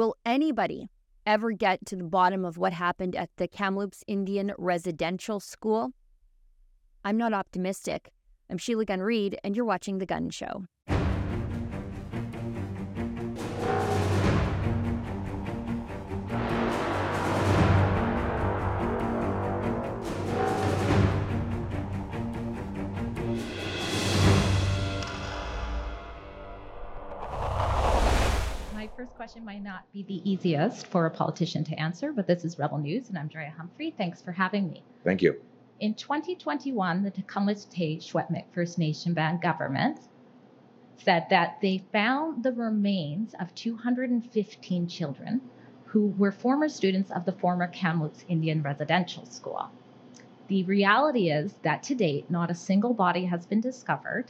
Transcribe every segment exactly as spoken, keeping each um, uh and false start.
Will anybody ever get to the bottom of what happened at the Kamloops Indian Residential School? I'm not optimistic. I'm Sheila Gunn Reid, and you're watching The Gunn Show. First question might not be the easiest for a politician to answer, but this is Rebel News, and I'm Drea Humphrey. Thanks for having me. Thank you. In twenty twenty-one, the Tk'emlúps te Secwépemc First Nation Band government said that they found the remains of two hundred fifteen children who were former students of the former Kamloops Indian Residential School. The reality is that to date, not a single body has been discovered.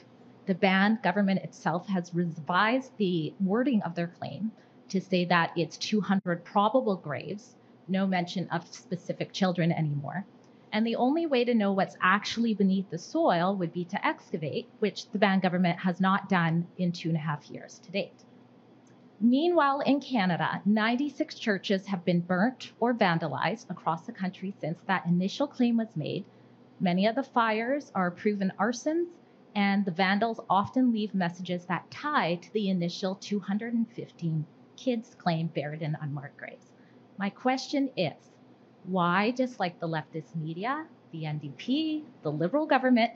The band government itself has revised the wording of their claim to say that it's two hundred probable graves, no mention of specific children anymore. And the only way to know what's actually beneath the soil would be to excavate, which the band government has not done in two and a half years to date. Meanwhile, in Canada, ninety-six churches have been burnt or vandalized across the country since that initial claim was made. Many of the fires are proven arsons, and the vandals often leave messages that tie to the initial two hundred fifteen kids claimed buried in unmarked graves. My question is, why, just like the leftist media, the N D P, the Liberal government,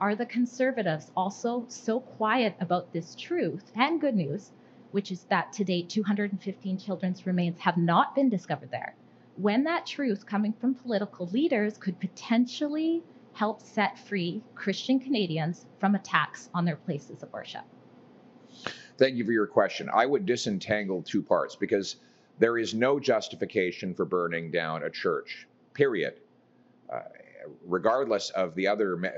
are the Conservatives also so quiet about this truth and good news, which is that to date, two hundred fifteen children's remains have not been discovered there, when that truth coming from political leaders could potentially help set free Christian Canadians from attacks on their places of worship? Thank you for your question. I would disentangle two parts, because there is no justification for burning down a church, period, uh, regardless of the other me-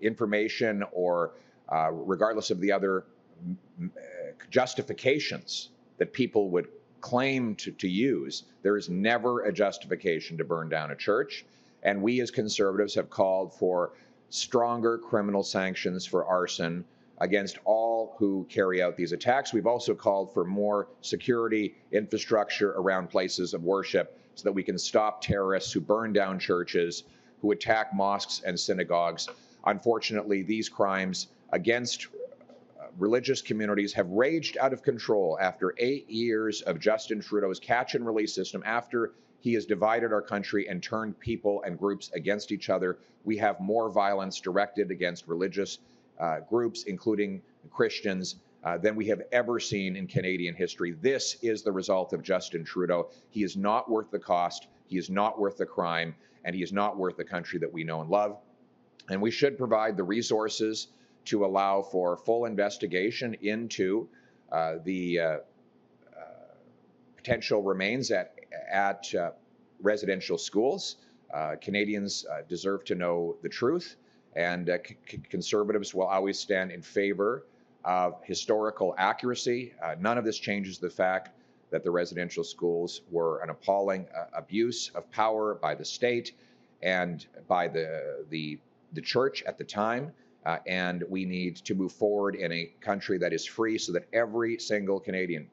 information or uh, regardless of the other m- justifications that people would claim to, to use. There is never a justification to burn down a church. And we as Conservatives have called for stronger criminal sanctions for arson against all who carry out these attacks. We've also called for more security infrastructure around places of worship so that we can stop terrorists who burn down churches, who attack mosques and synagogues. Unfortunately, these crimes against religious communities have raged out of control after eight years of Justin Trudeau's catch and release system, after he has divided our country and turned people and groups against each other. We have more violence directed against religious uh, groups, including Christians, uh, than we have ever seen in Canadian history. This is the result of Justin Trudeau. He is not worth the cost, he is not worth the crime, and he is not worth the country that we know and love. And we should provide the resources to allow for full investigation into uh, the uh, uh, potential remains at at uh, residential schools. Uh, Canadians uh, deserve to know the truth, and uh, c- Conservatives will always stand in favor of historical accuracy. Uh, none of this changes the fact that the residential schools were an appalling uh, abuse of power by the state and by the, the, the church at the time. Uh, and we need to move forward in a country that is free so that every single Canadian,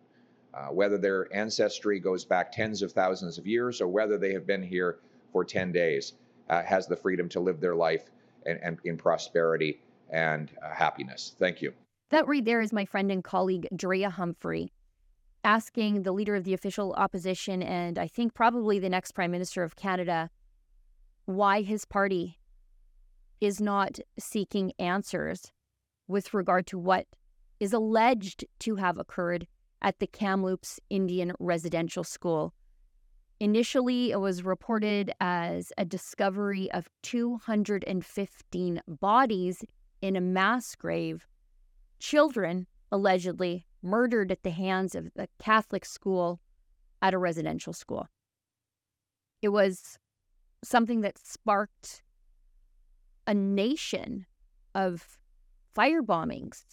Uh, whether their ancestry goes back tens of thousands of years or whether they have been here for ten days, uh, has the freedom to live their life and, and in prosperity and uh, happiness. Thank you. That right there is my friend and colleague, Drea Humphrey, asking the leader of the official opposition, and I think probably the next Prime Minister of Canada, why his party is not seeking answers with regard to what is alleged to have occurred at the Kamloops Indian Residential School. Initially, it was reported as a discovery of two hundred fifteen bodies in a mass grave, children allegedly murdered at the hands of the Catholic school at a residential school. It was something that sparked a nation of firebombings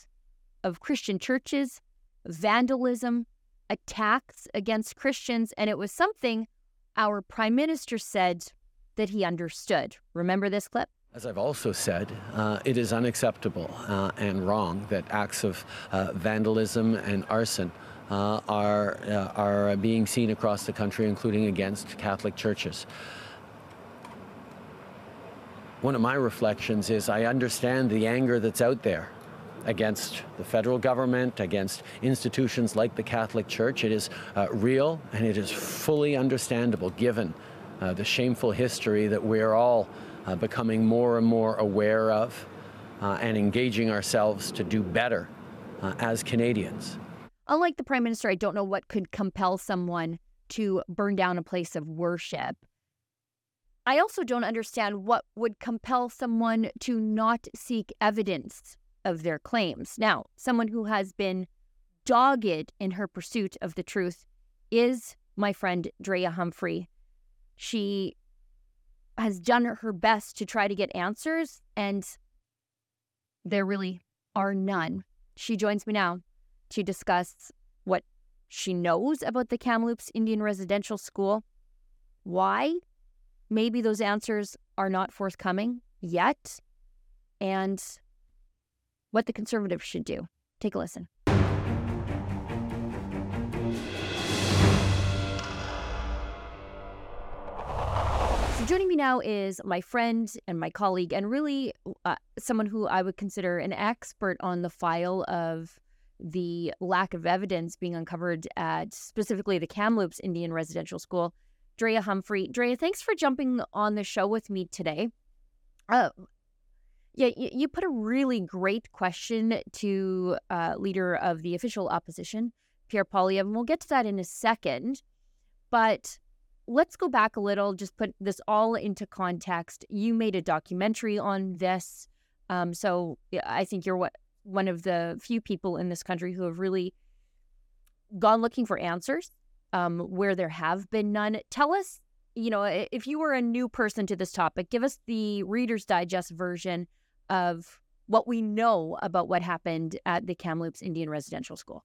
of Christian churches, vandalism, attacks against Christians, and it was something our Prime Minister said that he understood. Remember this clip? As I've also said, uh, it is unacceptable uh, and wrong that acts of uh, vandalism and arson uh, are, uh, are being seen across the country, including against Catholic churches. One of my reflections is I understand the anger that's out there against the federal government, against institutions like the Catholic Church. It is uh, real, and it is fully understandable given uh, the shameful history that we're all uh, becoming more and more aware of uh, and engaging ourselves to do better uh, as Canadians. Unlike the Prime Minister, I don't know what could compel someone to burn down a place of worship. I also don't understand what would compel someone to not seek evidence of their claims. Now, someone who has been dogged in her pursuit of the truth is my friend Drea Humphrey. She has done her best to try to get answers, and there really are none. She joins me now to discuss what she knows about the Kamloops Indian Residential School, why maybe those answers are not forthcoming yet, and what the Conservatives should do. Take a listen. So joining me now is my friend and my colleague, and really uh, someone who I would consider an expert on the file of the lack of evidence being uncovered at specifically the Kamloops Indian Residential School, Drea Humphrey. Drea, thanks for jumping on the show with me today. Oh. Yeah, you put a really great question to uh, leader of the official opposition, Pierre Poilievre, and we'll get to that in a second. But let's go back a little, just put this all into context. You made a documentary on this, um, so I think you're what, one of the few people in this country who have really gone looking for answers um, where there have been none. Tell us, you know, if you were a new person to this topic, give us the Reader's Digest version of what we know about what happened at the Kamloops Indian Residential School.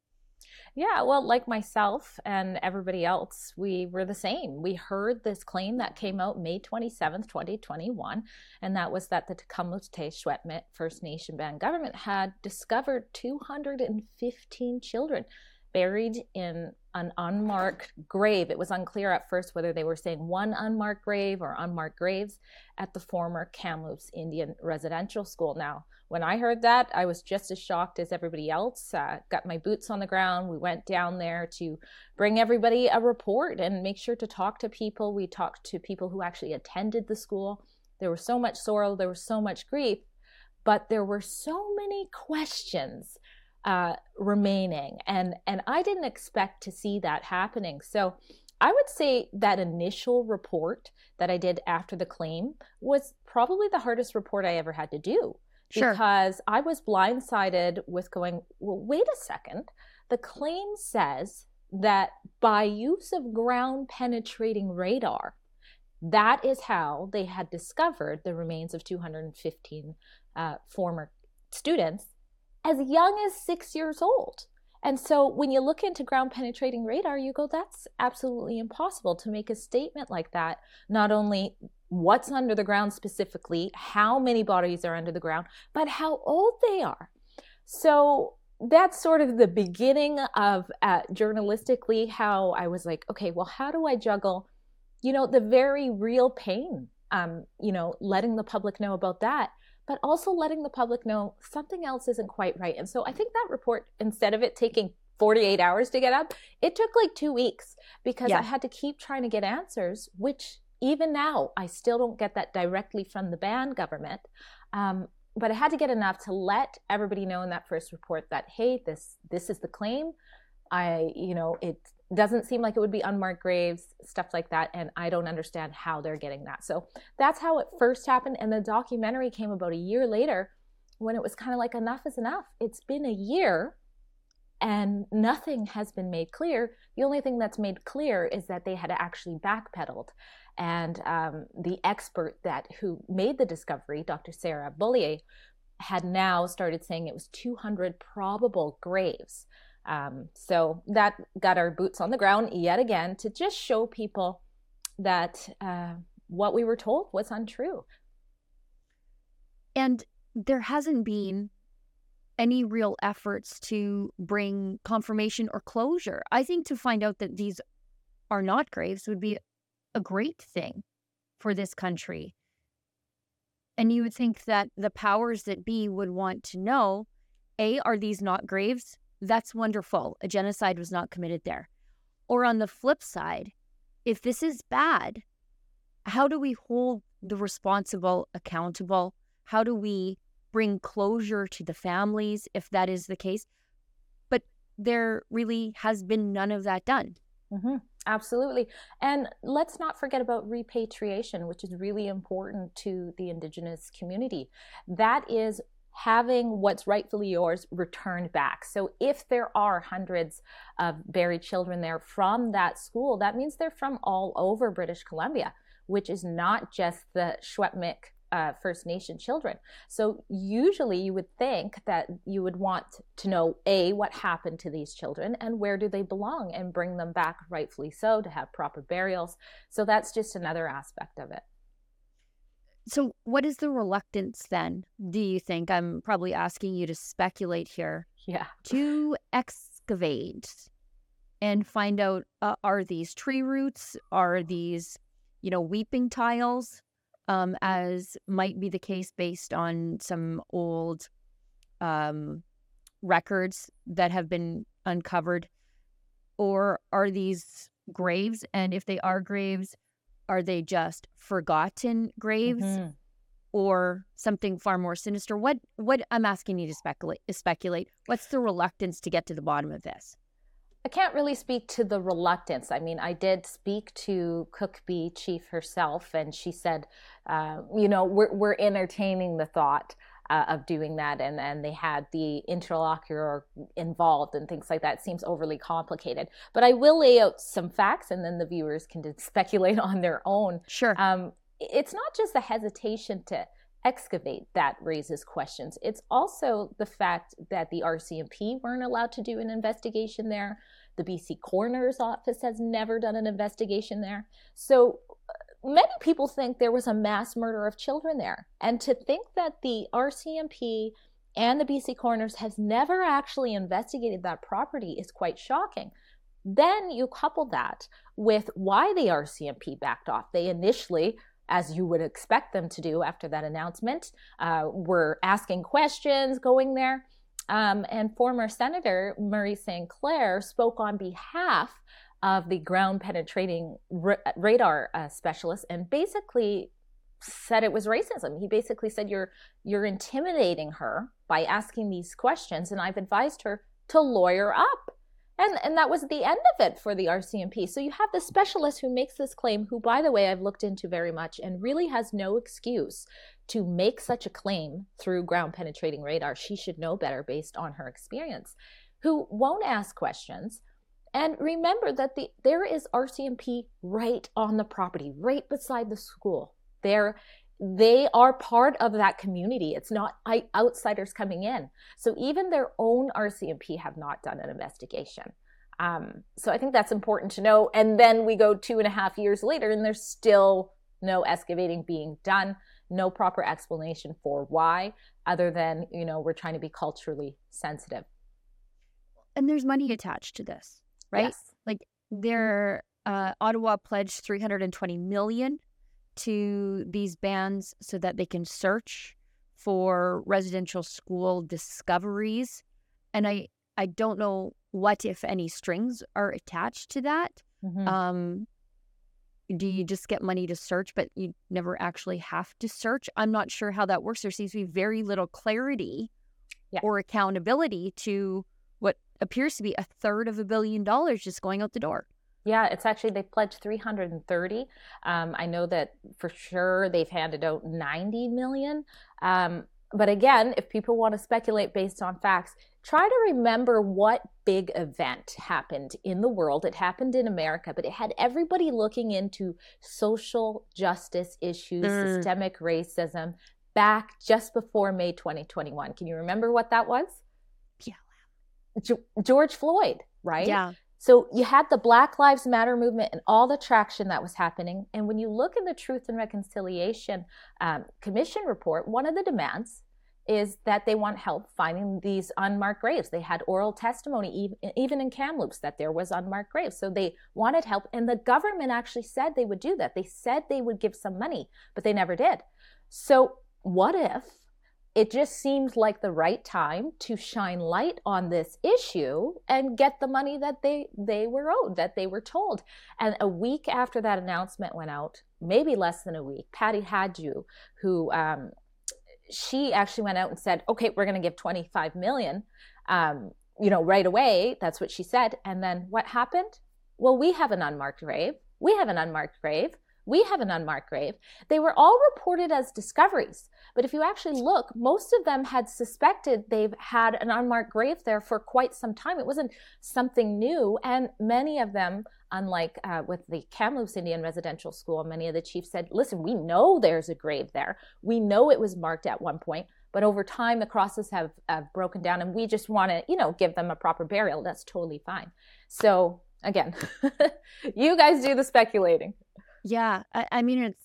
Yeah, well, like myself and everybody else, we were the same. We heard this claim that came out May twenty-seventh, twenty twenty-one, and that was that the Tk'emlúps te Secwépemc First Nation Band government had discovered two hundred fifteen children buried in an unmarked grave. It was unclear at first whether they were saying one unmarked grave or unmarked graves at the former Kamloops Indian Residential School. Now, when I heard that, I was just as shocked as everybody else. Uh, got my boots on the ground. We went down there to bring everybody a report and make sure to talk to people. We talked to people who actually attended the school. There was so much sorrow. There was so much grief, but there were so many questions Uh, remaining. And, and I didn't expect to see that happening. So I would say that initial report that I did after the claim was probably the hardest report I ever had to do. Sure. Because I was blindsided with going, well, wait a second. The claim says that by use of ground penetrating radar, that is how they had discovered the remains of two hundred fifteen uh, former students as young as six years old. And so when you look into ground penetrating radar, you go, that's absolutely impossible to make a statement like that. Not only what's under the ground specifically, how many bodies are under the ground, but how old they are. So that's sort of the beginning of uh, journalistically how I was like, okay, well, how do I juggle, you know, the very real pain, um, you know, letting the public know about that, but also letting the public know something else isn't quite right. And so I think that report, instead of it taking forty-eight hours to get up, it took like two weeks because yeah. I had to keep trying to get answers, which even now, I still don't get that directly from the band government. Um, but I had to get enough to let everybody know in that first report that, hey, this this is the claim. I, you know, it doesn't seem like it would be unmarked graves, stuff like that, and I don't understand how they're getting that. So that's how it first happened, and the documentary came about a year later when it was kind of like enough is enough. It's been a year, and nothing has been made clear. The only thing that's made clear is that they had actually backpedaled, and um, the expert that who made the discovery, Doctor Sarah Bollier, had now started saying it was two hundred probable graves. Um, so that got our boots on the ground yet again to just show people that uh, what we were told was untrue. And there hasn't been any real efforts to bring confirmation or closure. I think to find out that these are not graves would be a great thing for this country. And you would think that the powers that be would want to know, A, are these not graves? That's wonderful. A genocide was not committed there. Or on the flip side, if this is bad, how do we hold the responsible accountable? How do we bring closure to the families if that is the case? But there really has been none of that done. Mm-hmm. Absolutely. And let's not forget about repatriation, which is really important to the Indigenous community. That is having what's rightfully yours returned back. So if there are hundreds of buried children there from that school, that means they're from all over British Columbia, which is not just the Secwépemc Uh, First Nation children. So usually you would think that you would want to know, A, what happened to these children and where do they belong, and bring them back rightfully so to have proper burials. So that's just another aspect of it. So what is the reluctance then, do you think? I'm probably asking you to speculate here. Yeah. To excavate and find out, uh, are these tree roots? Are these, you know, weeping tiles? Um, as might be the case based on some old um, records that have been uncovered? Or are these graves? And if they are graves, are they just forgotten graves, mm-hmm. or something far more sinister? What, what I'm asking you to speculate, speculate, what's the reluctance to get to the bottom of this? I can't really speak to the reluctance. I mean, I did speak to Cookbee Chief herself, and she said, uh, you know, we're, we're entertaining the thought uh, of doing that. And then they had the interlocutor involved and things like that. It seems overly complicated. But I will lay out some facts, and then the viewers can just speculate on their own. Sure. Um, it's not just the hesitation to excavate that raises questions. It's also the fact that the R C M P weren't allowed to do an investigation there. The B C Coroner's Office has never done an investigation there. So many people think there was a mass murder of children there. And to think that the R C M P and the B C Coroners has never actually investigated that property is quite shocking. Then you couple that with why the R C M P backed off. They initially, as you would expect them to do after that announcement, uh, were asking questions, going there. Um, and former Senator Murray Sinclair spoke on behalf of the ground-penetrating ra- radar uh, specialist and basically said it was racism. He basically said, you're, you're intimidating her by asking these questions, and I've advised her to lawyer up. And and that was the end of it for the R C M P. So you have the specialist who makes this claim, who, by the way, I've looked into very much and really has no excuse to make such a claim through ground-penetrating radar. She should know better based on her experience, who won't ask questions. And remember that the there is R C M P right on the property, right beside the school. There. They are part of that community. It's not outsiders coming in. So even their own R C M P have not done an investigation. Um, so I think that's important to know. And then we go two and a half years later, and there's still no excavating being done, no proper explanation for why, other than, you know, we're trying to be culturally sensitive. And there's money attached to this, right? Yes. Like their uh, Ottawa pledged three hundred twenty million dollars to these bans so that they can search for residential school discoveries. And I, I don't know what, if any, strings are attached to that. Mm-hmm. Um, do you just get money to search, but you never actually have to search? I'm not sure how that works. There seems to be very little clarity yeah. or accountability to what appears to be a third of a billion dollars just going out the door. Yeah, it's actually, they pledged three hundred thirty. Um, I know that for sure they've handed out ninety million. Um, but again, if people want to speculate based on facts, try to remember what big event happened in the world. It happened in America, but it had everybody looking into social justice issues, mm. systemic racism, back just before May twenty twenty-one. Can you remember what that was? Yeah. G- George Floyd, right? Yeah. So you had the Black Lives Matter movement and all the traction that was happening. And when you look in the Truth and Reconciliation um, Commission report, one of the demands is that they want help finding these unmarked graves. They had oral testimony, even in Kamloops, that there was unmarked graves. So they wanted help, and the government actually said they would do that. They said they would give some money, but they never did. So what if it just seemed like the right time to shine light on this issue and get the money that they, they were owed, that they were told? And a week after that announcement went out, maybe less than a week, Patty Hadju, who... Um, she actually went out and said, okay, we're going to give twenty-five million, um, you know, right away. That's what she said. And then what happened? Well, we have an unmarked grave. We have an unmarked grave. We have an unmarked grave. They were all reported as discoveries. But if you actually look, most of them had suspected they've had an unmarked grave there for quite some time. It wasn't something new. And many of them, unlike uh, with the Kamloops Indian Residential School, many of the chiefs said, listen, we know there's a grave there. We know it was marked at one point. But over time, the crosses have, have broken down, and we just want to, you know, give them a proper burial. That's totally fine. So again, you guys do the speculating. Yeah, I, I mean, it's,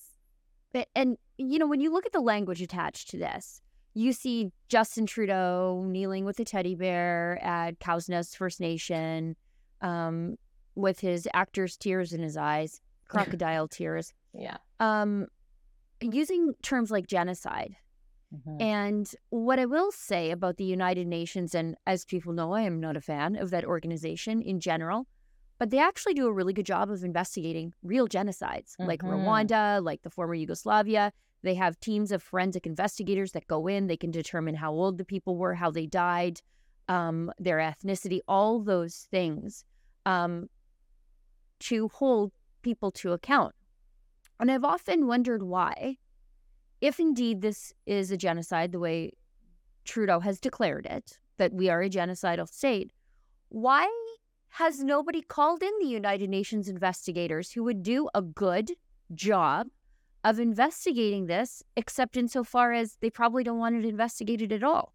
it, and, you know, when you look at the language attached to this, you see Justin Trudeau kneeling with a teddy bear at Cow's Nest First Nation, um, with his actor's tears in his eyes, crocodile tears. Yeah. Um, using terms like genocide. Mm-hmm. And what I will say about the United Nations, and as people know, I am not a fan of that organization in general, but they actually do a really good job of investigating real genocides, mm-hmm. like Rwanda, like the former Yugoslavia. They have teams of forensic investigators that go in. They can determine how old the people were, how they died, um, their ethnicity, all those things, um, to hold people to account. And I've often wondered why, if indeed this is a genocide, the way Trudeau has declared it, that we are a genocidal state, why has nobody called in the United Nations investigators who would do a good job of investigating this, except insofar as they probably don't want it investigated at all?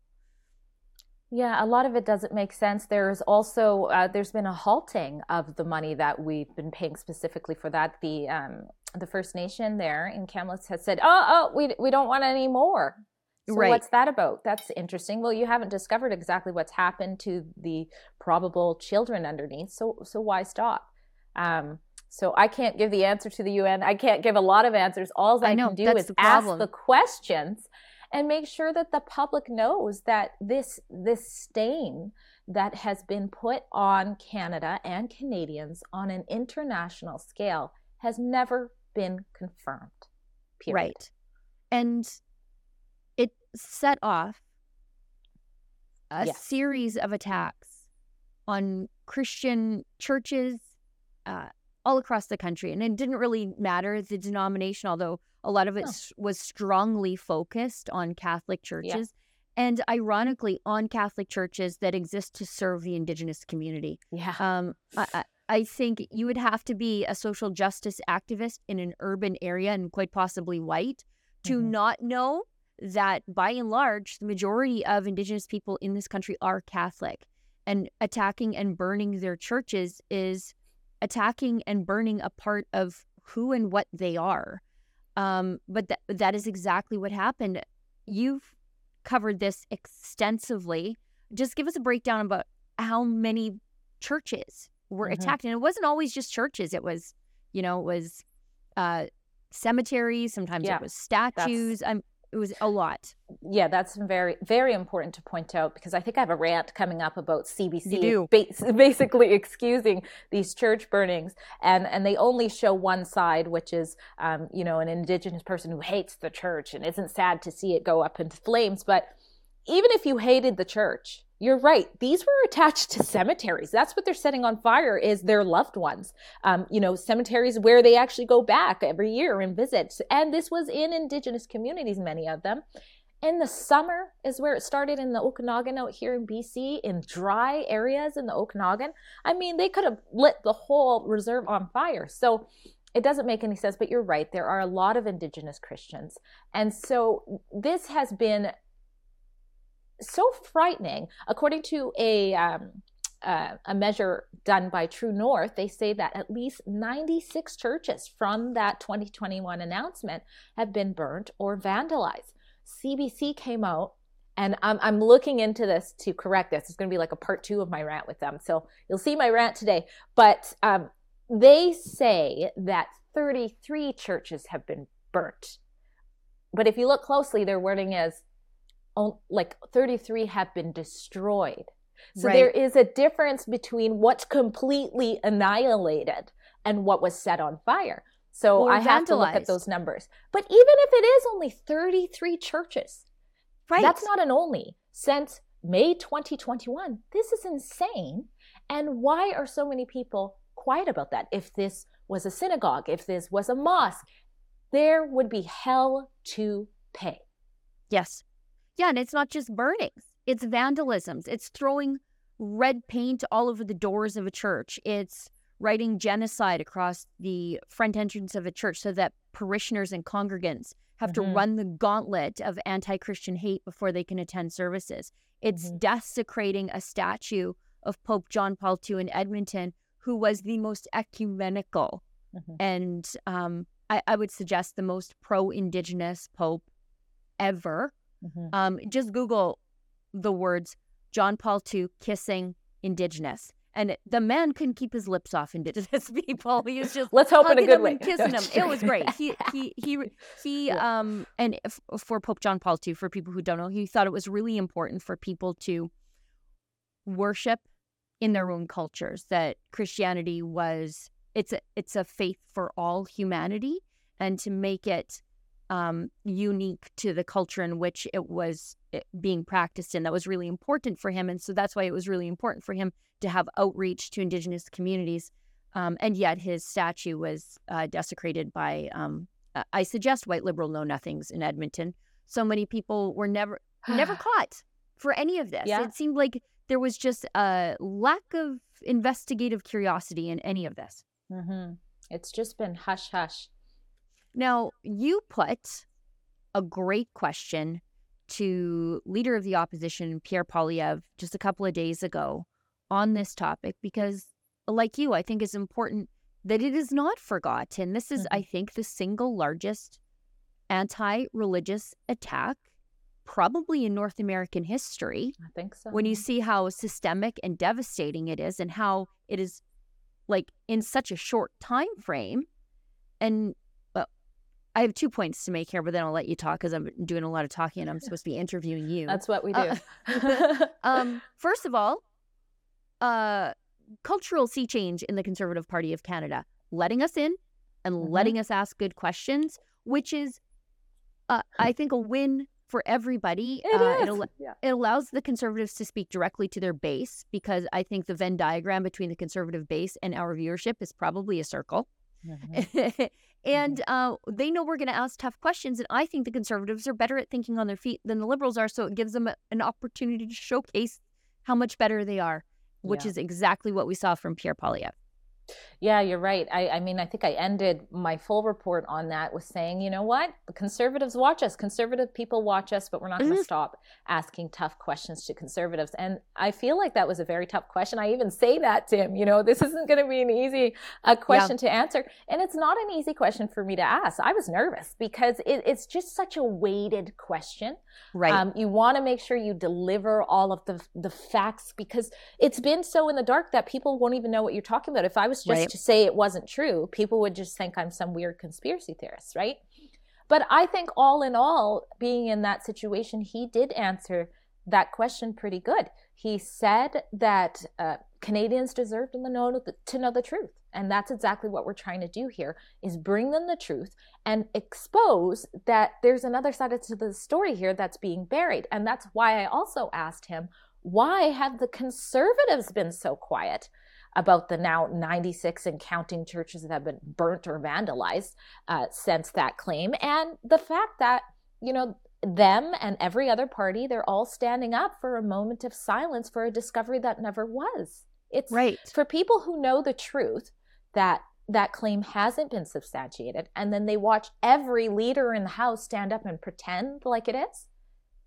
Yeah, a lot of it doesn't make sense. There's also, uh, there's been a halting of the money that we've been paying specifically for that. The um, the First Nation there in Kamloops has said, oh, oh, we, we don't want any more. So right. What's that about? That's interesting. Well, you haven't discovered exactly what's happened to the probable children underneath. So, so why stop? Um, so I can't give the answer to the U N. I can't give a lot of answers. All I, I know, can do is the ask the questions and make sure that the public knows that this, this stain that has been put on Canada and Canadians on an international scale has never been confirmed. Period. Right. And set off a yeah. series of attacks on Christian churches uh, all across the country. And it didn't really matter the denomination, although a lot of it oh. was strongly focused on Catholic churches yeah. and ironically on Catholic churches that exist to serve the Indigenous community. Yeah. Um, I, I think you would have to be a social justice activist in an urban area and quite possibly white to mm-hmm. not know that by and large, the majority of Indigenous people in this country are Catholic, and attacking and burning their churches is attacking and burning a part of who and what they are. Um, but th- that is exactly what happened. You've covered this extensively. Just give us a breakdown about how many churches were mm-hmm. attacked. And it wasn't always just churches. It was, you know, it was uh, cemeteries. Sometimes yeah, it was statues. That's... I'm It was a lot. Yeah, that's very, very important to point out, because I think I have a rant coming up about C B C ba- basically excusing these church burnings, and, and they only show one side, which is, um, you know, an Indigenous person who hates the church and isn't sad to see it go up into flames. But even if you hated the church, you're right. These were attached to cemeteries. That's what they're setting on fire, is their loved ones. Um, you know, cemeteries where they actually go back every year and visit. And this was in Indigenous communities, many of them. In the summer is where it started, in the Okanagan out here in B C, in dry areas in the Okanagan. I mean, they could have lit the whole reserve on fire. So it doesn't make any sense, but you're right. There are a lot of Indigenous Christians. And so this has been so frightening. According to a um, uh, a measure done by True North, they say that at least ninety-six churches from that twenty twenty-one announcement have been burnt or vandalized. C B C came out And I'm, I'm looking into this to correct this. It's going to be like a part two of my rant with them. So you'll see my rant today. But um, they say that thirty-three churches have been burnt. But if you look closely, their wording is like thirty-three have been destroyed. So right. There is a difference between what's completely annihilated and what was set on fire. So or I have vandalized. To look at those numbers. But even if it is only thirty-three churches, right. That's not an only. Since May twenty twenty-one, this is insane. And why are so many people quiet about that? If this was a synagogue, if this was a mosque, there would be hell to pay. Yes. Yeah, and it's not just burnings. It's vandalisms. It's throwing red paint all over the doors of a church. It's writing genocide across the front entrance of a church so that parishioners and congregants have mm-hmm. to run the gauntlet of anti-Christian hate before they can attend services. It's mm-hmm. desecrating a statue of Pope John Paul the Second in Edmonton, who was the most ecumenical mm-hmm. and um, I, I would suggest the most pro-Indigenous Pope ever. Mm-hmm. Um, just Google the words John Paul the Second kissing Indigenous. And the man couldn't keep his lips off Indigenous people. He was just let's hope in a good way, kissing no, him. It was great. He he he he. Yeah. Um, and f- for Pope John Paul the Second, for people who don't know, he thought it was really important for people to worship in their own cultures. That Christianity was it's a, it's a faith for all humanity, and to make it um, unique to the culture in which it was being practiced in. That was really important for him, and so that's why it was really important for him to have outreach to Indigenous communities, um, and yet his statue was uh, desecrated by, um, I suggest, white liberal know-nothings in Edmonton. So many people were never never caught for any of this. Yeah. It seemed like there was just a lack of investigative curiosity in any of this. Mm-hmm. It's just been hush-hush. Now, you put a great question to Leader of the Opposition, Pierre Poilievre, just a couple of days ago on this topic, because like you, I think it's important that it is not forgotten. This is, mm-hmm. I think, the single largest anti-religious attack probably in North American history. I think so. When you see how systemic and devastating it is and how it is like in such a short time frame. And I have two points to make here, but then I'll let you talk because I'm doing a lot of talking and I'm supposed to be interviewing you. That's what we do. Uh, um, first of all, uh, cultural sea change in the Conservative Party of Canada, letting us in and mm-hmm. letting us ask good questions, which is, uh, I think, a win for everybody. It uh, is. It, al- yeah. it allows the Conservatives to speak directly to their base, because I think the Venn diagram between the Conservative base and our viewership is probably a circle. Mm-hmm. And uh, they know we're going to ask tough questions. And I think the Conservatives are better at thinking on their feet than the Liberals are. So it gives them a, an opportunity to showcase how much better they are, which yeah. is exactly what we saw from Pierre Poilievre. Yeah, you're right. I, I mean, I think I ended my full report on that with saying, you know what? The Conservatives watch us. Conservative people watch us, but we're not mm-hmm. going to stop asking tough questions to Conservatives. And I feel like that was a very tough question. I even say that to him, you know, this isn't going to be an easy uh, question yeah. to answer. And it's not an easy question for me to ask. I was nervous because it, it's just such a weighted question. Right. Um, you want to make sure you deliver all of the, the facts, because it's been so in the dark that people won't even know what you're talking about. If I was just right. to say it wasn't true, people would just think I'm some weird conspiracy theorist, right? But I think all in all, being in that situation, he did answer that question pretty good. He said that uh, Canadians deserve to know the, to know the truth. And that's exactly what we're trying to do here, is bring them the truth and expose that there's another side to the story here that's being buried. And that's why I also asked him, why have the Conservatives been so quiet about the now ninety-six and counting churches that have been burnt or vandalized uh, since that claim? And the fact that, you know, them and every other party, they're all standing up for a moment of silence for a discovery that never was. It's right. for people who know the truth that that claim hasn't been substantiated, and then they watch every leader in the House stand up and pretend like it is.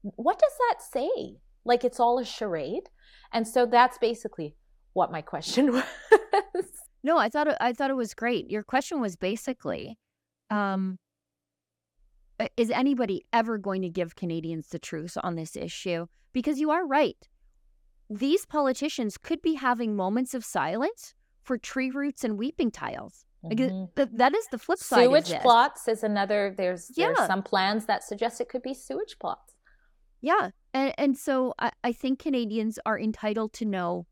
What does that say? Like it's all a charade? And so that's basically what my question was. No, I thought it, I thought it was great. Your question was basically, um, is anybody ever going to give Canadians the truth on this issue? Because you are right. These politicians could be having moments of silence for tree roots and weeping tiles. Mm-hmm. Like, th- that is the flip side of this. Sewage plots is another, there's, yeah. there's some plans that suggest it could be sewage plots. Yeah. And, and so I, I think Canadians are entitled to know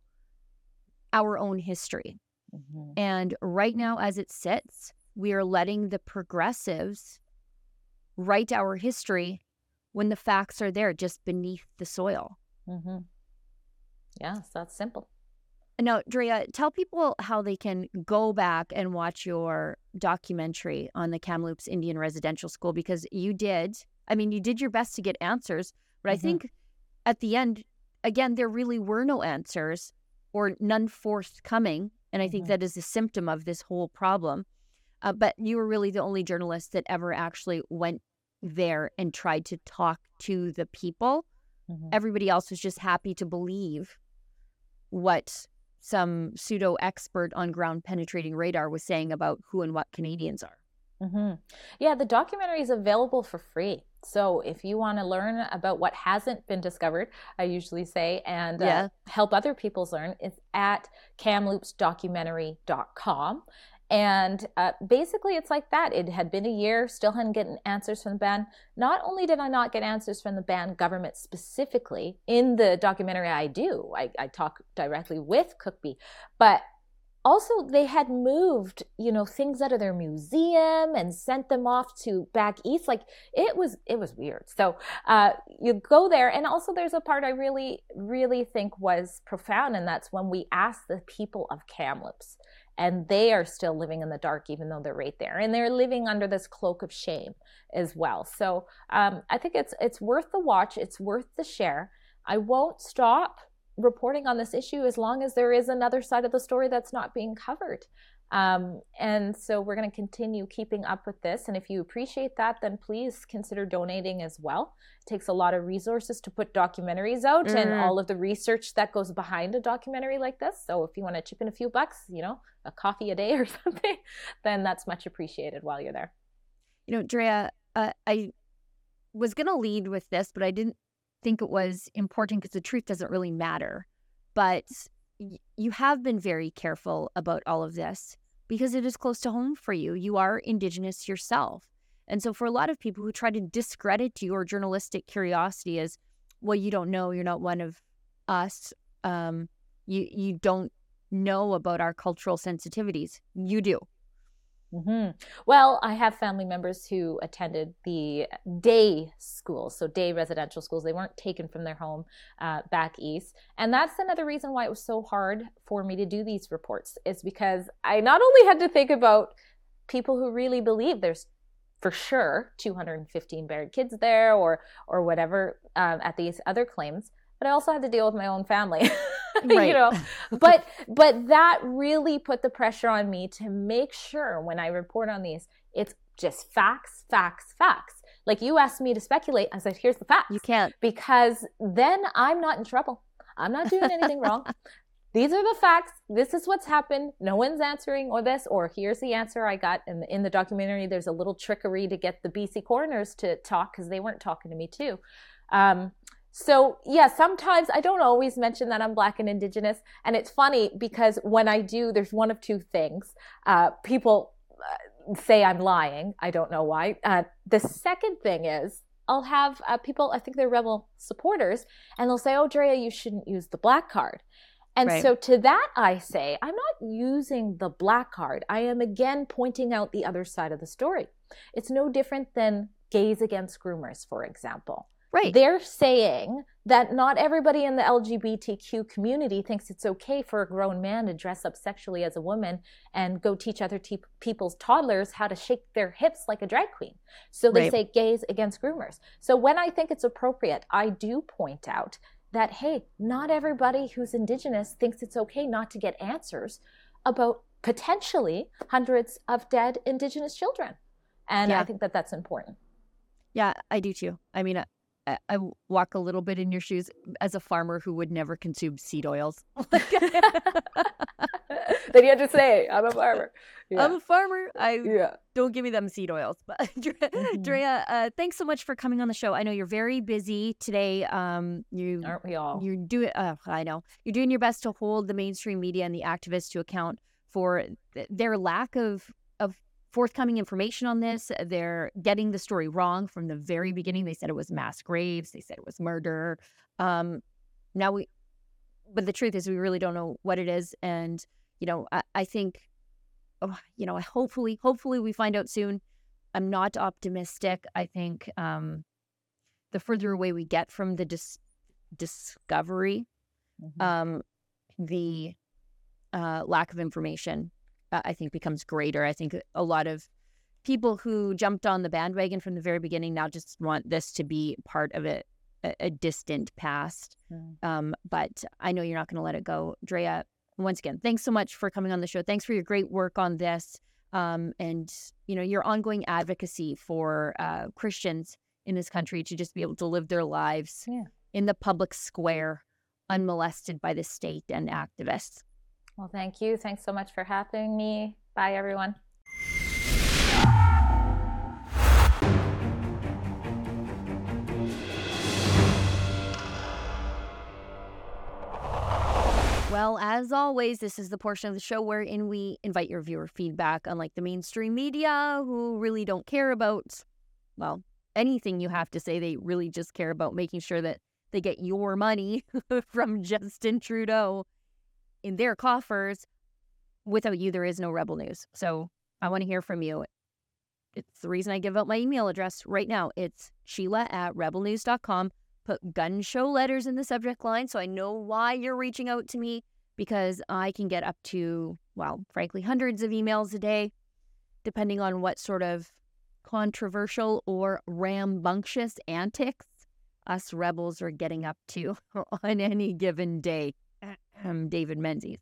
our own history. Mm-hmm. And right now, as it sits, we are letting the progressives write our history when the facts are there just beneath the soil. Mm-hmm. Yes, that's simple. Now, Drea, tell people how they can go back and watch your documentary on the Kamloops Indian Residential School, because you did, I mean, you did your best to get answers, but mm-hmm. I think at the end, again, there really were no answers or none forthcoming. And I mm-hmm. think that is a symptom of this whole problem. Uh, but you were really the only journalist that ever actually went there and tried to talk to the people. Mm-hmm. Everybody else was just happy to believe what some pseudo expert on ground penetrating radar was saying about who and what Canadians are. Mm-hmm. Yeah, the documentary is available for free. So if you want to learn about what hasn't been discovered, I usually say, and yeah. uh, help other people's learn, it's at Kamloops Documentary dot com. And uh, basically, it's like that. It had been a year, still hadn't gotten answers from the band. Not only did I not get answers from the band government specifically, in the documentary I do, I, I talk directly with Cookbee, but also they had moved, you know, things out of their museum and sent them off to back east. Like it was, it was weird. So uh, you go there, and also there's a part I really, really think was profound, and that's when we asked the people of Kamloops. And they are still living in the dark, even though they're right there. And they're living under this cloak of shame as well. So um, I think it's it's worth the watch. It's worth the share. I won't stop reporting on this issue as long as there is another side of the story that's not being covered. Um, and so we're going to continue keeping up with this. And if you appreciate that, then please consider donating as well. It takes a lot of resources to put documentaries out mm. and all of the research that goes behind a documentary like this. So if you want to chip in a few bucks, you know, a coffee a day or something, then that's much appreciated while you're there. You know, Drea, uh, I was going to lead with this, but I didn't think it was important because the truth doesn't really matter. But you have been very careful about all of this because it is close to home for you. You are Indigenous yourself. And so for a lot of people who try to discredit your journalistic curiosity as, well, you don't know, you're not one of us, um, you, you don't know about our cultural sensitivities, you do. Mm-hmm. Well, I have family members who attended the day schools, so day residential schools. They weren't taken from their home uh, back east. And that's another reason why it was so hard for me to do these reports, is because I not only had to think about people who really believe there's for sure two hundred fifteen buried kids there or or whatever um, at these other claims, but I also had to deal with my own family. Right. You know, but but that really put the pressure on me to make sure when I report on these, it's just facts, facts, facts. Like you asked me to speculate, I said, here's the facts. You can't. Because then I'm not in trouble. I'm not doing anything wrong. These are the facts. This is what's happened. No one's answering or this, or here's the answer I got. And in, in the documentary, there's a little trickery to get the B C coroners to talk because they weren't talking to me too. Um, So yeah, sometimes I don't always mention that I'm Black and Indigenous. And it's funny because when I do, there's one of two things. Uh, people uh, say I'm lying. I don't know why. Uh, the second thing is I'll have uh, people, I think they're Rebel supporters, and they'll say, oh, Drea, you shouldn't use the Black card. And right. So to that, I say, I'm not using the Black card. I am again pointing out the other side of the story. It's no different than gays against groomers, for example. Right. They're saying that not everybody in the L G B T Q community thinks it's okay for a grown man to dress up sexually as a woman and go teach other te- people's toddlers how to shake their hips like a drag queen. So they right. say gays against groomers. So when I think it's appropriate, I do point out that, hey, not everybody who's Indigenous thinks it's okay not to get answers about potentially hundreds of dead Indigenous children. And yeah. I think that that's important. Yeah, I do too. I mean, I- I walk a little bit in your shoes as a farmer who would never consume seed oils. that he had to say, I'm a farmer. Yeah. I'm a farmer. I yeah. Don't give me them seed oils. But Drea, uh, thanks so much for coming on the show. I know you're very busy today. Um, you aren't we all? You're doing. Uh, I know you're doing your best to hold the mainstream media and the activists to account for th- their lack of of forthcoming information on this. They're getting the story wrong from the very beginning. They said it was mass graves. They said it was murder. Um, now we, but the truth is, we really don't know what it is. And you know, I, I think. Oh, you know, hopefully, hopefully we find out soon. I'm not optimistic. I think um, the further away we get from the dis- discovery, mm-hmm. um, the uh, lack of information, uh, I think, becomes greater. I think a lot of people who jumped on the bandwagon from the very beginning now just want this to be part of it, a, a distant past. Mm-hmm. Um, but I know you're not going to let it go, Drea. Once again, thanks so much for coming on the show. Thanks for your great work on this, um, and you know your ongoing advocacy for uh, Christians in this country to just be able to live their lives yeah. in the public square, unmolested by the state and activists. Well, thank you. Thanks so much for having me. Bye, everyone. Well, as always, this is the portion of the show wherein we invite your viewer feedback, unlike the mainstream media, who really don't care about, well, anything you have to say. They really just care about making sure that they get your money from Justin Trudeau in their coffers. Without you, there is no Rebel News. So I want to hear from you. It's the reason I give out my email address right now. It's Sheila at rebel news dot com. Put Gun Show letters in the subject line so I know why you're reaching out to me, because I can get up to, well, frankly, hundreds of emails a day, depending on what sort of controversial or rambunctious antics us rebels are getting up to on any given day. I'm David Menzies.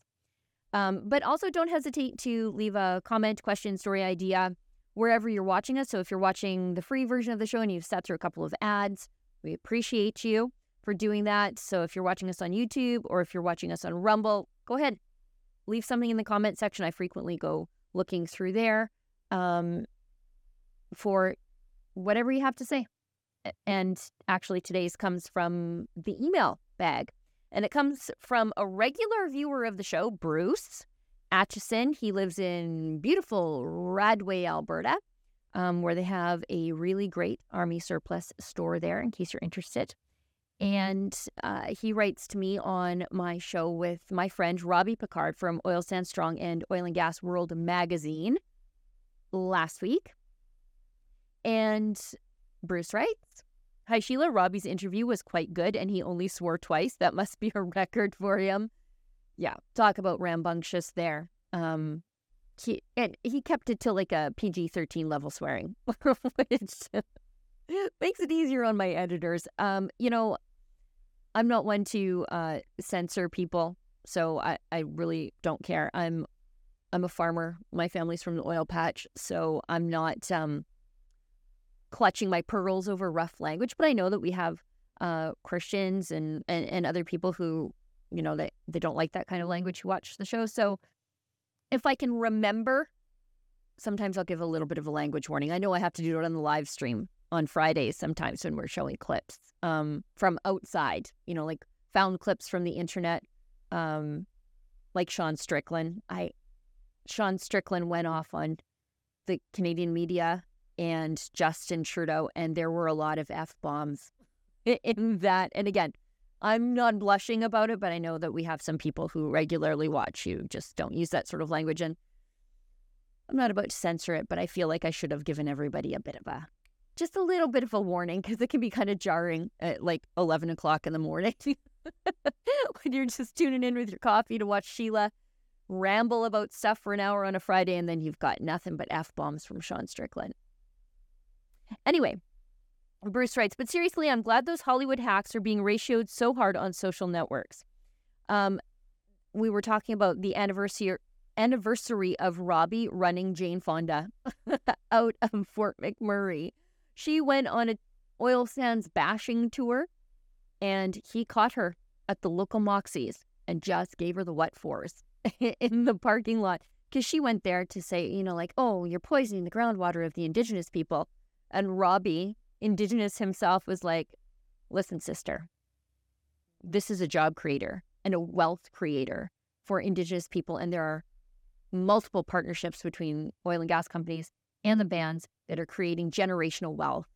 Um, but also don't hesitate to leave a comment, question, story, idea, wherever you're watching us. So if you're watching the free version of the show and you've sat through a couple of ads, we appreciate you for doing that. So if you're watching us on YouTube or if you're watching us on Rumble, go ahead, leave something in the comment section. I frequently go looking through there um, for whatever you have to say. And actually today's comes from the email bag, and it comes from a regular viewer of the show, Bruce Atchison. He lives in beautiful Radway, Alberta. Um, where they have a really great army surplus store there in case you're interested. And uh, he writes to me on my show with my friend Robbie Picard from Oil Sand Strong and Oil and Gas World magazine last week. And Bruce writes, "Hi Sheila, Robbie's interview was quite good and he only swore twice. That must be a record for him." Yeah, talk about rambunctious there. Um He, and he kept it to like a P G thirteen level swearing, which makes it easier on my editors. Um, you know, I'm not one to uh, censor people, so I, I really don't care. I'm I'm a farmer. My family's from the oil patch, so I'm not um, clutching my pearls over rough language. But I know that we have uh, Christians and, and, and other people who, you know, they, they don't like that kind of language who watch the show, so... If I can remember, sometimes I'll give a little bit of a language warning. I know I have to do it on the live stream on Fridays sometimes when we're showing clips um, from outside, you know, like found clips from the internet, um, like Sean Strickland. I Sean Strickland went off on the Canadian media and Justin Trudeau, and there were a lot of F-bombs in that. And again, I'm not blushing about it, but I know that we have some people who regularly watch you just don't use that sort of language, and I'm not about to censor it, but I feel like I should have given everybody a bit of a, just a little bit of a warning, because it can be kind of jarring at like eleven o'clock in the morning when you're just tuning in with your coffee to watch Sheila ramble about stuff for an hour on a Friday, and then you've got nothing but F-bombs from Sean Strickland. Anyway. Bruce writes, "But seriously, I'm glad those Hollywood hacks are being ratioed so hard on social networks." Um, we were talking about the anniversary anniversary of Robbie running Jane Fonda out of Fort McMurray. She went on an oil sands bashing tour, and he caught her at the local Moxies and just gave her the what-fors. in the parking lot, because she went there to say, you know, like, oh, you're poisoning the groundwater of the Indigenous people. And Robbie, Indigenous himself, was like, listen, sister, this is a job creator and a wealth creator for Indigenous people. And there are multiple partnerships between oil and gas companies and the bands that are creating generational wealth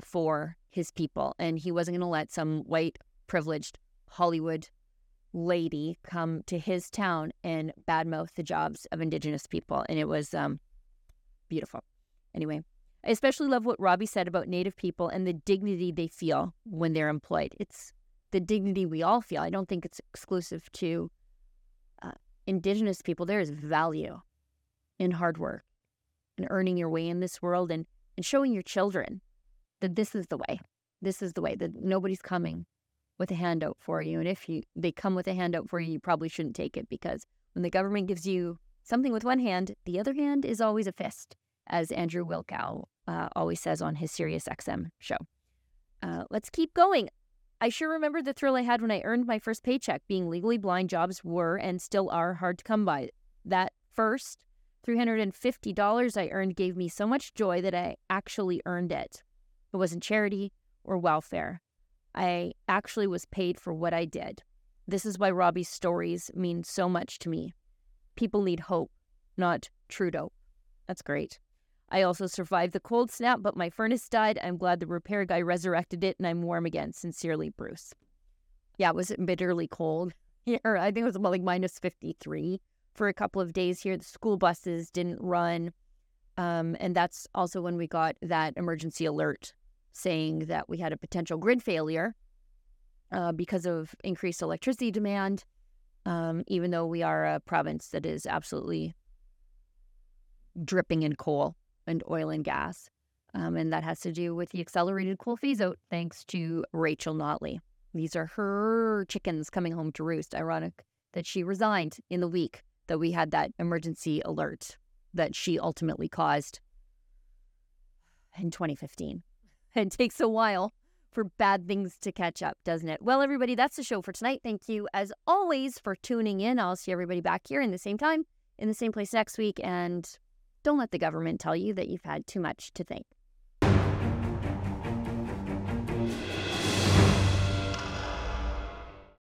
for his people. And he wasn't going to let some white, privileged Hollywood lady come to his town and badmouth the jobs of Indigenous people. And it was um, beautiful. Anyway, I especially love what Robbie said about Native people and the dignity they feel when they're employed. It's the dignity we all feel. I don't think it's exclusive to uh, Indigenous people. There is value in hard work and earning your way in this world, and, and showing your children that this is the way. This is the way, that nobody's coming with a handout for you. And if you they come with a handout for you, you probably shouldn't take it, because when the government gives you something with one hand, the other hand is always a fist, as Andrew Wilkow uh, always says on his SiriusXM show. Uh, let's keep going. I sure remember the thrill I had when I earned my first paycheck. Being legally blind, jobs were and still are hard to come by. That first three hundred fifty dollars I earned gave me so much joy that I actually earned it. It wasn't charity or welfare. I actually was paid for what I did. This is why Robbie's stories mean so much to me. People need hope, not Trudeau. That's great. I also survived the cold snap, but my furnace died. I'm glad the repair guy resurrected it, and I'm warm again. Sincerely, Bruce. Yeah, it was bitterly cold here. I think it was about like minus fifty-three for a couple of days here. The school buses didn't run. Um, and that's also when we got that emergency alert saying that we had a potential grid failure uh, because of increased electricity demand, um, even though we are a province that is absolutely dripping in coal and oil and gas. Um, and that has to do with the accelerated coal phase-out, thanks to Rachel Notley. These are her chickens coming home to roost. Ironic that she resigned in the week that we had that emergency alert that she ultimately caused in twenty fifteen. It takes a while for bad things to catch up, doesn't it? Well, everybody, that's the show for tonight. Thank you, as always, for tuning in. I'll see everybody back here in the same time, in the same place next week, and don't let the government tell you that you've had too much to think.